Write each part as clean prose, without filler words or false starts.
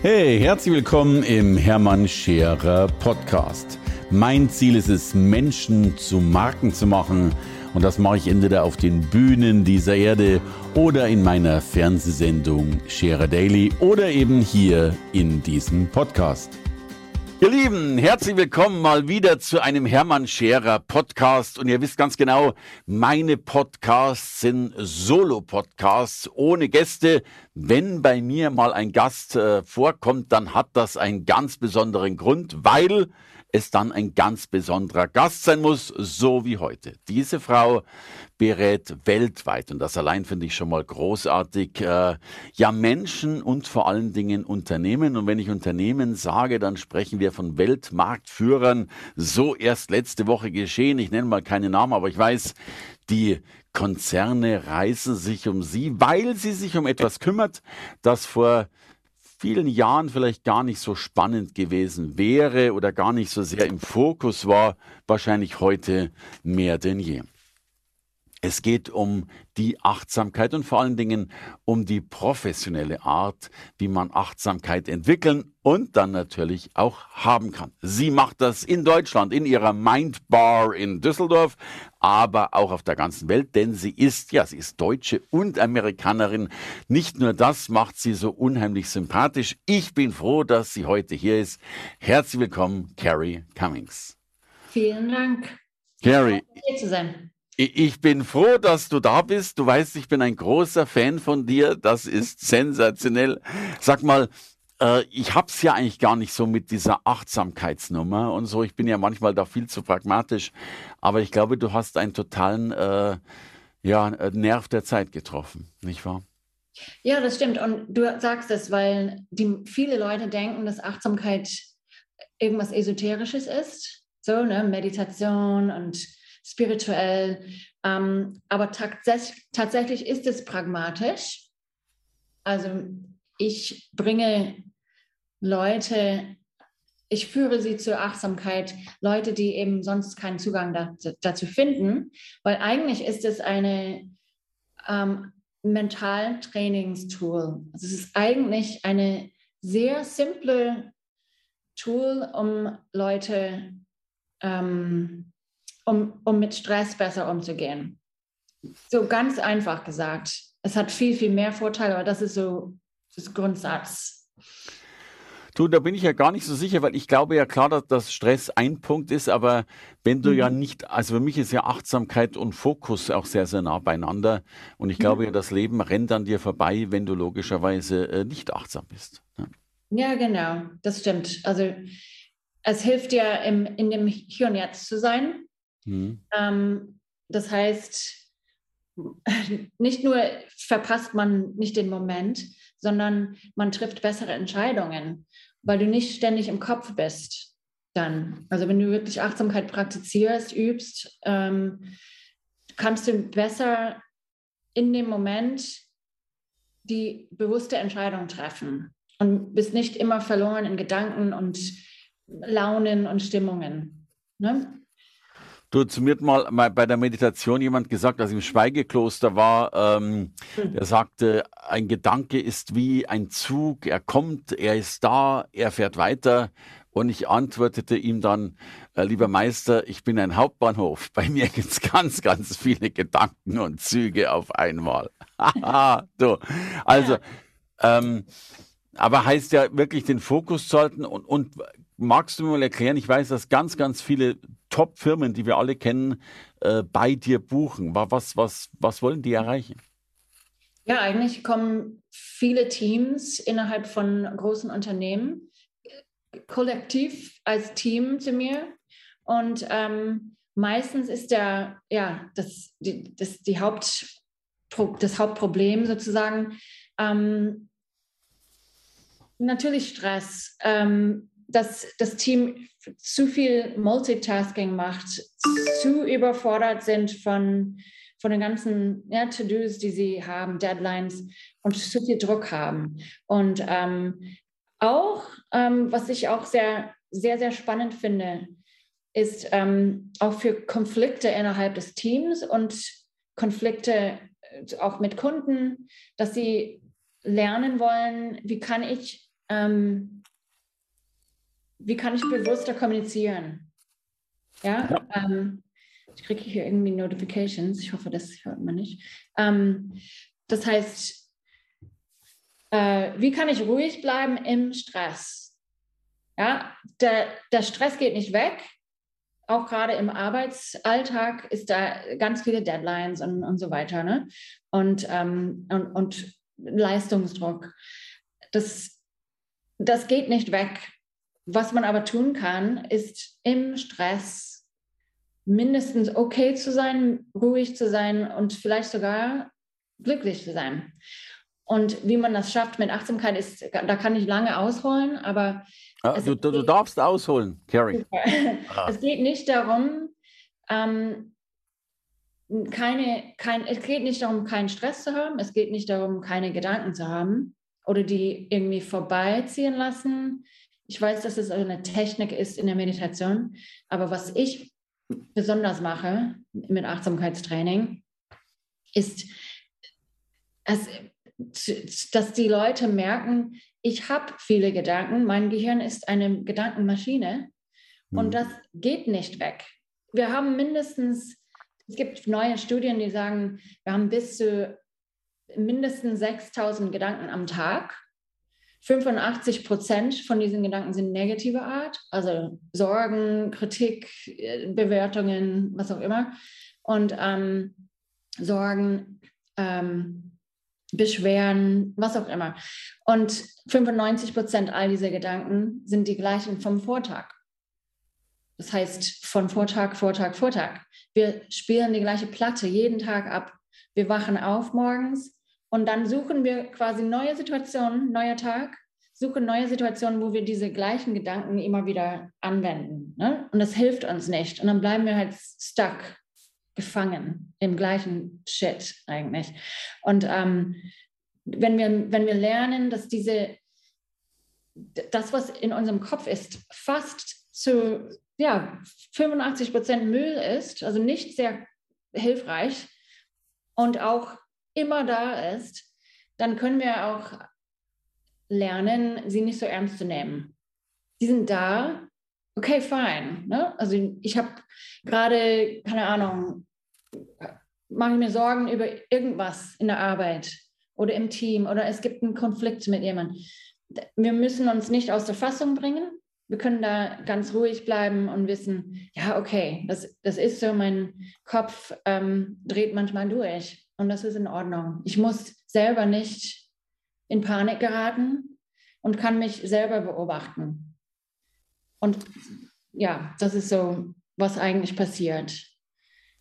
Hey, herzlich willkommen im Hermann Scherer Podcast. Mein Ziel ist es, Menschen zu Marken zu machen. Und das mache ich entweder auf den Bühnen dieser Erde oder in meiner Fernsehsendung Scherer Daily oder eben hier in diesem Podcast. Ihr Lieben, herzlich willkommen mal wieder zu einem Hermann Scherer Podcast. Und ihr wisst ganz genau, meine Podcasts sind Solo-Podcasts ohne Gäste. Wenn bei mir mal ein Gast vorkommt, dann hat das einen ganz besonderen Grund, weil es dann ein ganz besonderer Gast sein muss, so wie heute. Diese Frau berät weltweit, und das allein finde ich schon mal großartig, ja, Menschen und vor allen Dingen Unternehmen. Und wenn ich Unternehmen sage, dann sprechen wir von Weltmarktführern. So erst letzte Woche geschehen. Ich nenne mal keine Namen, aber ich weiß, die Konzerne reißen sich um sie, weil sie sich um etwas kümmert, das vor vielen Jahren vielleicht gar nicht so spannend gewesen wäre oder gar nicht so sehr im Fokus war, wahrscheinlich heute mehr denn je. Es geht um die Achtsamkeit und vor allen Dingen um die professionelle Art, wie man Achtsamkeit entwickeln und dann natürlich auch haben kann. Sie macht das in Deutschland, in ihrer Mindbar in Düsseldorf, aber auch auf der ganzen Welt, denn sie ist Deutsche und Amerikanerin. Nicht nur das macht sie so unheimlich sympathisch. Ich bin froh, dass sie heute hier ist. Herzlich willkommen, Carrie Cummings. Vielen Dank. Carrie. Hier zu sein. Ich bin froh, dass du da bist. Du weißt, ich bin ein großer Fan von dir. Das ist sensationell. Sag mal, ich hab's ja eigentlich gar nicht so mit dieser Achtsamkeitsnummer und so. Ich bin ja manchmal da viel zu pragmatisch. Aber ich glaube, du hast einen totalen Nerv der Zeit getroffen, nicht wahr? Ja, das stimmt. Und du sagst es, weil viele Leute denken, dass Achtsamkeit irgendwas Esoterisches ist. So, ne? Meditation und spirituell, aber tatsächlich ist es pragmatisch. Also ich bringe Leute, ich führe sie zur Achtsamkeit, Leute, die eben sonst keinen Zugang dazu finden, weil eigentlich ist es eine mentalen Trainingstool. Also es ist eigentlich eine sehr simple Tool, um Leute um mit Stress besser umzugehen. So ganz einfach gesagt. Es hat viel, viel mehr Vorteile, aber das ist so das Grundsatz. Du, da bin ich ja gar nicht so sicher, weil ich glaube ja klar, dass Stress ein Punkt ist, aber wenn du ja nicht, also für mich ist ja Achtsamkeit und Fokus auch sehr, sehr nah beieinander. Und ich glaube ja, das Leben rennt an dir vorbei, wenn du logischerweise nicht achtsam bist. Ja, genau, das stimmt. Also es hilft dir, ja, in dem Hier und Jetzt zu sein. Das heißt, nicht nur verpasst man nicht den Moment, sondern man trifft bessere Entscheidungen, weil du nicht ständig im Kopf bist dann. Also wenn du wirklich Achtsamkeit praktizierst, übst, kannst du besser in dem Moment die bewusste Entscheidung treffen und bist nicht immer verloren in Gedanken und Launen und Stimmungen, ne? Du, zu mir hat mal bei der Meditation jemand gesagt, als ich im Schweigekloster war, der sagte, ein Gedanke ist wie ein Zug, er kommt, er ist da, er fährt weiter. Und ich antwortete ihm dann, lieber Meister, ich bin ein Hauptbahnhof. Bei mir gibt es ganz, ganz viele Gedanken und Züge auf einmal. Du, also, aber heißt ja wirklich den Fokus zu halten und magst du mir mal erklären, ich weiß, dass ganz, ganz viele Top-Firmen, die wir alle kennen, bei dir buchen. Was wollen die erreichen? Ja, eigentlich kommen viele Teams innerhalb von großen Unternehmen kollektiv als Team zu mir. Und meistens ist das Hauptproblem sozusagen natürlich Stress. Dass das Team zu viel Multitasking macht, zu überfordert sind von den ganzen To-Dos, die sie haben, Deadlines und zu viel Druck haben. Und was ich auch sehr, sehr, sehr spannend finde, ist auch für Konflikte innerhalb des Teams und Konflikte auch mit Kunden, dass sie lernen wollen, wie kann ich wie kann ich bewusster kommunizieren? Ja. Ich kriege hier irgendwie Notifications. Ich hoffe, das hört man nicht. Das heißt, wie kann ich ruhig bleiben im Stress? Ja, der Stress geht nicht weg. Auch gerade im Arbeitsalltag ist da ganz viele Deadlines und so weiter, ne? Und Leistungsdruck. Das geht nicht weg. Was man aber tun kann, ist im Stress mindestens okay zu sein, ruhig zu sein und vielleicht sogar glücklich zu sein. Und wie man das schafft mit Achtsamkeit, da kann ich lange ausholen, aber... Du darfst ausholen, Carrie. Es geht nicht darum, es geht nicht darum, keinen Stress zu haben, es geht nicht darum, keine Gedanken zu haben oder die irgendwie vorbeiziehen lassen. Ich weiß, dass es eine Technik ist in der Meditation, aber was ich besonders mache mit Achtsamkeitstraining, ist, dass die Leute merken, ich habe viele Gedanken, mein Gehirn ist eine Gedankenmaschine und das geht nicht weg. Wir haben es gibt neue Studien, die sagen, wir haben bis zu mindestens 6.000 Gedanken am Tag. 85% von diesen Gedanken sind negativer Art, also Sorgen, Kritik, Bewertungen, was auch immer. Und Sorgen, Beschweren, was auch immer. Und 95% all dieser Gedanken sind die gleichen vom Vortag. Das heißt, von Vortag. Wir spielen die gleiche Platte jeden Tag ab. Wir wachen auf morgens und dann suchen wir quasi neue Situationen, neuer Tag, suchen neue Situationen, wo wir diese gleichen Gedanken immer wieder anwenden, ne? Und das hilft uns nicht. Und dann bleiben wir halt stuck, gefangen im gleichen Shit eigentlich. Und wenn wir lernen, dass das, was in unserem Kopf ist, fast zu 85% Müll ist, also nicht sehr hilfreich und auch immer da ist, dann können wir auch lernen, sie nicht so ernst zu nehmen. Die sind da, okay, fine. Ne? Also ich habe gerade, keine Ahnung, mache ich mir Sorgen über irgendwas in der Arbeit oder im Team oder es gibt einen Konflikt mit jemandem. Wir müssen uns nicht aus der Fassung bringen. Wir können da ganz ruhig bleiben und wissen, ja, okay, das ist so, mein Kopf dreht manchmal durch und das ist in Ordnung. Ich muss selber nicht in Panik geraten und kann mich selber beobachten. Und ja, das ist so, was eigentlich passiert.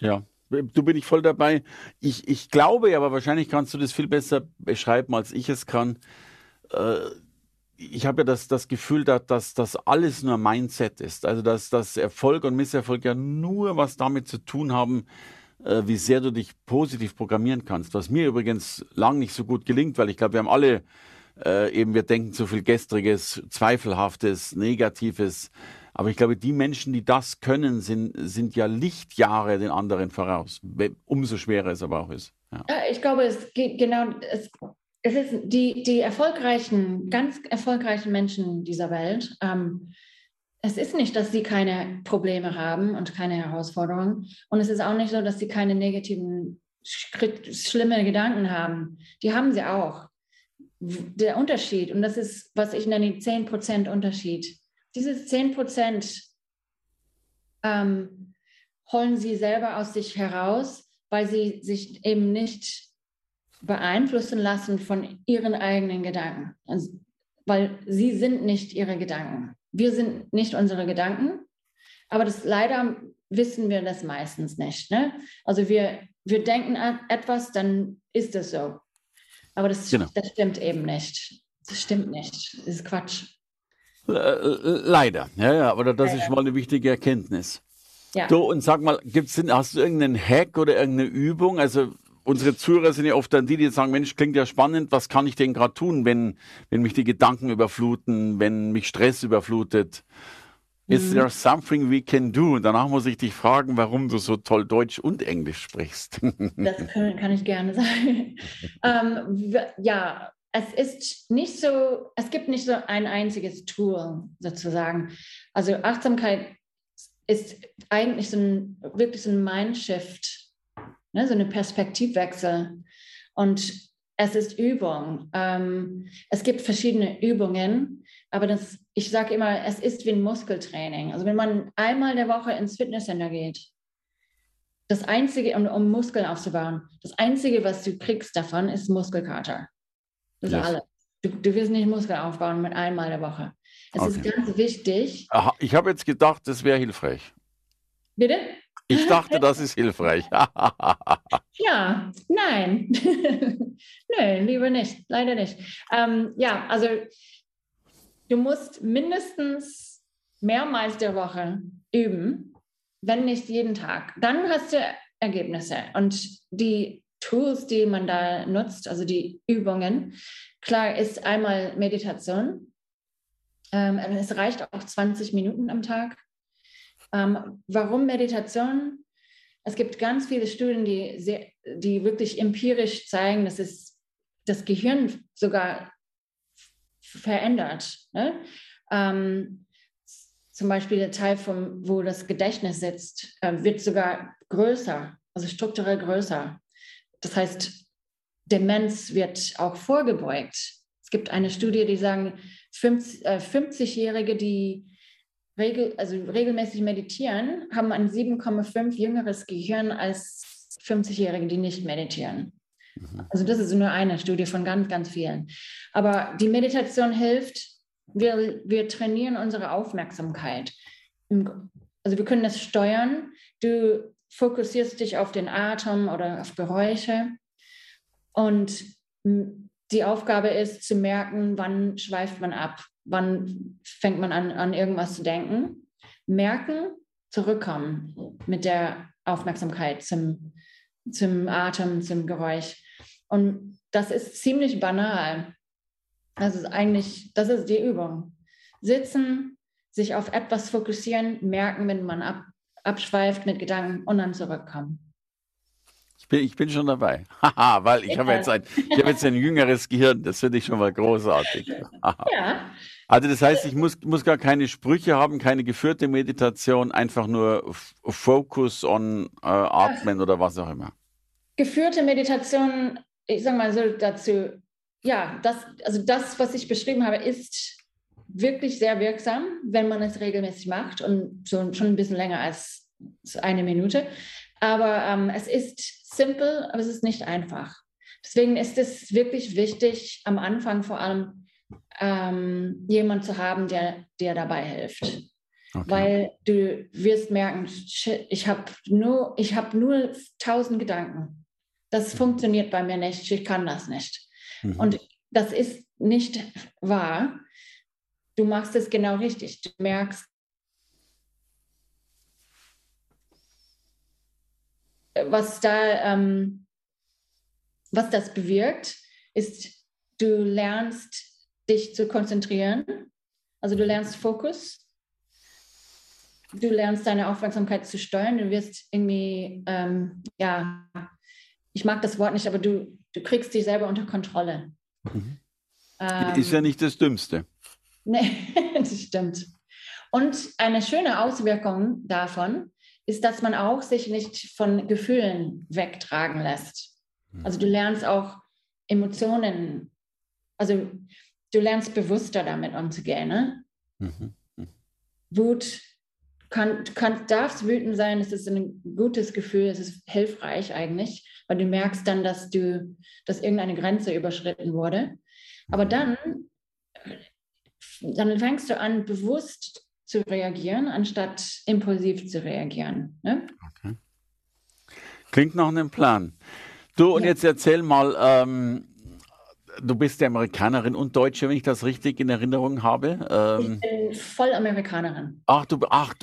Ja, du, bin ich voll dabei. Ich glaube, aber wahrscheinlich kannst du das viel besser beschreiben, als ich es kann. Ich habe ja das Gefühl, dass das alles nur Mindset ist. Also, dass Erfolg und Misserfolg ja nur was damit zu tun haben, wie sehr du dich positiv programmieren kannst. Was mir übrigens lang nicht so gut gelingt, weil ich glaube, wir haben alle eben, wir denken zu viel Gestriges, Zweifelhaftes, Negatives. Aber ich glaube, die Menschen, die das können, sind ja Lichtjahre den anderen voraus. Umso schwerer es aber auch ist. Ja. Ja, ich glaube, es geht genau... Es ist die erfolgreichen, ganz erfolgreichen Menschen dieser Welt. Es ist nicht, dass sie keine Probleme haben und keine Herausforderungen. Und es ist auch nicht so, dass sie keine negativen, schlimme Gedanken haben. Die haben sie auch. Der Unterschied, und das ist, was ich nenne, 10% Unterschied. Dieses 10% holen sie selber aus sich heraus, weil sie sich eben nicht beeinflussen lassen von ihren eigenen Gedanken. Also, weil sie sind nicht ihre Gedanken. Wir sind nicht unsere Gedanken, aber leider wissen wir das meistens nicht. Ne? Also wir denken an etwas, dann ist es so. Aber das stimmt eben nicht. Das stimmt nicht. Das ist Quatsch. Leider. Ja, aber das leider ist mal eine wichtige Erkenntnis. Ja. So, und sag mal, hast du irgendeinen Hack oder irgendeine Übung? Also unsere Zuhörer sind ja oft dann die sagen, Mensch, klingt ja spannend, was kann ich denn gerade tun, wenn mich die Gedanken überfluten, wenn mich Stress überflutet? Is there something we can do? Und danach muss ich dich fragen, warum du so toll Deutsch und Englisch sprichst. Das kann ich gerne sagen. Ja, es ist nicht so, es gibt nicht so ein einziges Tool sozusagen. Also Achtsamkeit ist eigentlich so ein, wirklich so ein Mindshift, ne? So ein Perspektivwechsel. Und es ist Übung. Es gibt verschiedene Übungen, aber das, ich sage immer, es ist wie ein Muskeltraining. Also wenn man einmal in der Woche ins Fitnesscenter geht, das Einzige, um Muskeln aufzubauen, das Einzige, was du kriegst davon, ist Muskelkater. Das ist alles. Du wirst nicht Muskeln aufbauen mit einmal in der Woche. Es ist ganz wichtig. Aha, ich habe jetzt gedacht, das wäre hilfreich. Bitte? Ich dachte, das ist hilfreich. Ja, nein. Nö, lieber nicht. Leider nicht. Ja, also du musst mindestens mehrmals der Woche üben, wenn nicht jeden Tag. Dann hast du Ergebnisse. Und die Tools, die man da nutzt, also die Übungen, klar ist einmal Meditation. Es reicht auch 20 Minuten am Tag. Warum Meditation? Es gibt ganz viele Studien, die wirklich empirisch zeigen, dass es das Gehirn sogar verändert. Ne? Zum Beispiel der Teil, wo das Gedächtnis sitzt, wird sogar größer, also strukturell größer. Das heißt, Demenz wird auch vorgebeugt. Es gibt eine Studie, die sagen, 50-Jährige, die regelmäßig meditieren, haben ein 7,5 jüngeres Gehirn als 50-Jährige, die nicht meditieren. Mhm. Also das ist nur eine Studie von ganz, ganz vielen. Aber die Meditation hilft, wir trainieren unsere Aufmerksamkeit. Also wir können das steuern. Du fokussierst dich auf den Atem oder auf Geräusche. Und die Aufgabe ist, zu merken, wann schweift man ab. Wann fängt man an irgendwas zu denken? Merken, zurückkommen mit der Aufmerksamkeit zum Atem, zum Geräusch. Und das ist ziemlich banal. Also eigentlich, das ist die Übung. Sitzen, sich auf etwas fokussieren, merken, wenn man abschweift mit Gedanken und dann zurückkommen. Ich bin schon dabei. Haha, weil ich habe jetzt ein jüngeres Gehirn. Das finde ich schon mal großartig. Ja. Also das heißt, ich muss gar keine Sprüche haben, keine geführte Meditation, einfach nur Focus on Atmen oder was auch immer. Geführte Meditation, ich sage mal so dazu, ja, das, was ich beschrieben habe, ist wirklich sehr wirksam, wenn man es regelmäßig macht und so, schon ein bisschen länger als eine Minute. Aber es ist simpel, aber es ist nicht einfach. Deswegen ist es wirklich wichtig, am Anfang vor allem jemanden zu haben, der dir dabei hilft. Okay. Weil du wirst merken, shit, ich habe nur 1000 Gedanken. Das funktioniert bei mir nicht, ich kann das nicht. Mhm. Und das ist nicht wahr. Du machst es genau richtig. Du merkst, was das bewirkt, ist, du lernst, dich zu konzentrieren. Also du lernst Fokus. Du lernst, deine Aufmerksamkeit zu steuern. Du wirst irgendwie, ich mag das Wort nicht, aber du kriegst dich selber unter Kontrolle. Mhm. Ist ja nicht das Dümmste. Nee, das stimmt. Und eine schöne Auswirkung davon ist, dass man auch sich nicht von Gefühlen wegtragen lässt. Also du lernst auch Emotionen, also du lernst bewusster damit umzugehen. Ne? Mhm. Wut, darfst wütend sein, es ist ein gutes Gefühl, es ist hilfreich eigentlich, weil du merkst dann, dass irgendeine Grenze überschritten wurde. Aber dann fängst du an, bewusst zu reagieren, anstatt impulsiv zu reagieren. Ne? Okay. Klingt nach einem Plan. Du, und ja. Jetzt erzähl mal, du bist ja Amerikanerin und Deutsche, wenn ich das richtig in Erinnerung habe. Ich bin voll Amerikanerin. Ach, du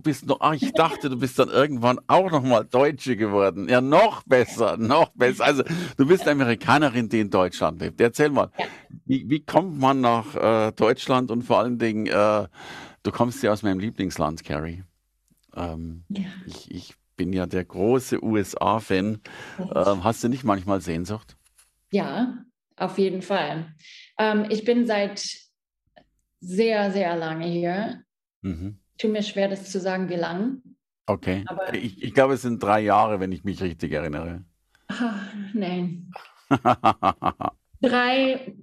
bist noch, ich dachte, du bist dann irgendwann auch nochmal Deutsche geworden. Ja, noch besser. Also, du bist Amerikanerin, die in Deutschland lebt. Erzähl mal, ja. Wie kommt man nach Deutschland und vor allen Dingen... Du kommst ja aus meinem Lieblingsland, Carrie. Ich bin ja der große USA-Fan. Hast du nicht manchmal Sehnsucht? Ja, Auf jeden Fall. Ich bin seit sehr, sehr lange hier. Mhm. Tut mir schwer, das zu sagen, wie lang. Okay. Aber ich glaube, es sind 3 Jahre, wenn ich mich richtig erinnere. Ach, nein. 3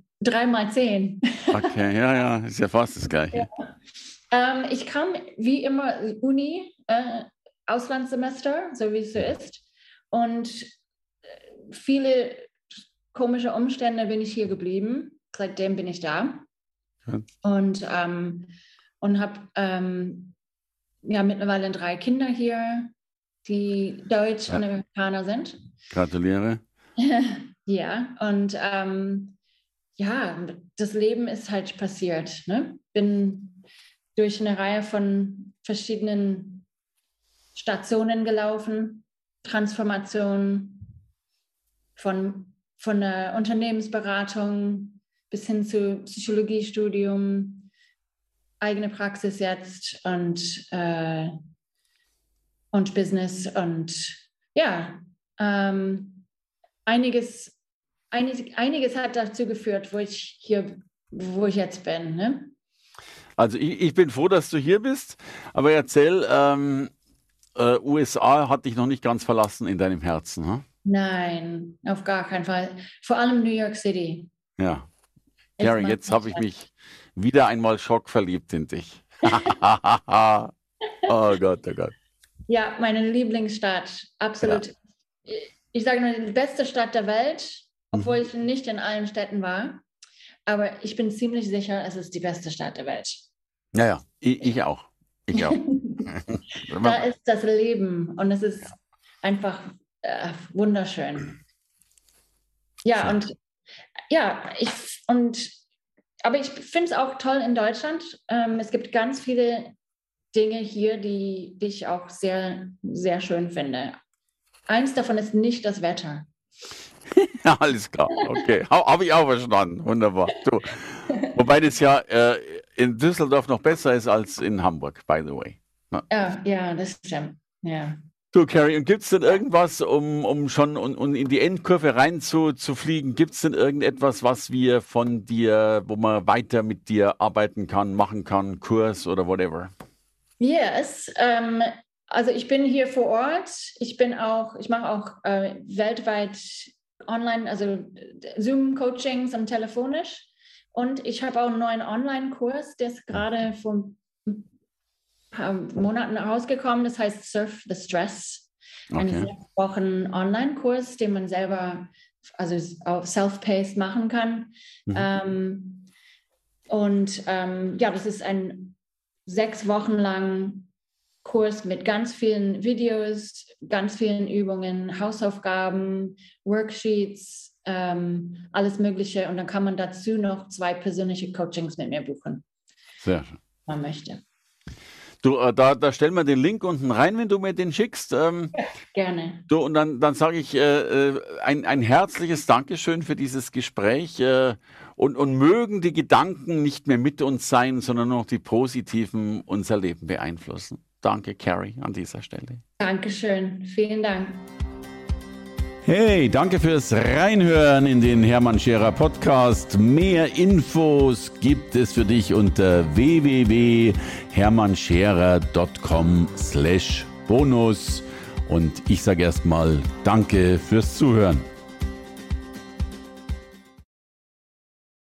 mal 10. Okay, ja, ja, ist ja fast das Gleiche. Ja. Ich kam wie immer Uni, Auslandssemester, so wie es so ist. Und viele komische Umstände bin ich hier geblieben. Seitdem bin ich da. Hm. Und habe ja, mittlerweile 3 Kinder hier, die Deutsch und Amerikaner sind. Gratuliere. Ja, und ja, das Leben ist halt passiert. Ne? Bin durch eine Reihe von verschiedenen Stationen gelaufen, Transformationen von der Unternehmensberatung bis hin zu Psychologiestudium, eigene Praxis jetzt und Business und ja, einiges hat dazu geführt, wo ich jetzt bin. Ne? Also ich bin froh, dass du hier bist, aber erzähl, USA hat dich noch nicht ganz verlassen in deinem Herzen, ne? Nein, auf gar keinen Fall. Vor allem New York City. Ja. Carrie, jetzt habe ich mich wieder einmal schockverliebt in dich. Oh Gott, oh Gott. Ja, meine Lieblingsstadt. Absolut. Ja. Ich sage nur, die beste Stadt der Welt, obwohl ich nicht in allen Städten war. Aber ich bin ziemlich sicher, es ist die beste Stadt der Welt. Ja, ja, ich auch. Ich auch. Da ist das Leben und es ist einfach wunderschön. Ja, schön. Und ja, aber ich finde es auch toll in Deutschland. Es gibt ganz viele Dinge hier, die ich auch sehr, sehr schön finde. Eins davon ist nicht das Wetter. Ja, alles klar, okay. Habe ich auch verstanden, wunderbar. So. Wobei das ja in Düsseldorf noch besser ist als in Hamburg, by the way. Ja, ja, das stimmt, ja. Du, Carrie, und gibt es denn irgendwas, um schon um in die Endkurve rein zu fliegen, gibt es denn irgendetwas, was wir von dir, wo man weiter mit dir arbeiten kann, machen kann, Kurs oder whatever? Yes, also ich bin hier vor Ort, ich mache auch weltweit online, also Zoom-Coachings und telefonisch und ich habe auch einen neuen Online-Kurs, der ist gerade vom paar Monaten rausgekommen. Das heißt Surf the Stress. Okay. Ein 6 Wochen Online-Kurs, den man selber, also auf Self-Paced machen kann. Mhm. Ja, das ist ein 6 Wochen lang Kurs mit ganz vielen Videos, ganz vielen Übungen, Hausaufgaben, Worksheets, alles Mögliche. Und dann kann man dazu noch 2 persönliche Coachings mit mir buchen. Sehr schön. Wenn man möchte. Du, da stellen wir den Link unten rein, wenn du mir den schickst. Gerne. Du, und dann sage ich ein herzliches Dankeschön für dieses Gespräch. Und mögen die Gedanken nicht mehr mit uns sein, sondern nur noch die positiven unser Leben beeinflussen. Danke, Carrie, an dieser Stelle. Dankeschön. Vielen Dank. Hey, danke fürs Reinhören in den Hermann Scherer Podcast. Mehr Infos gibt es für dich unter www.hermannscherer.com/bonus. Und ich sage erstmal danke fürs Zuhören.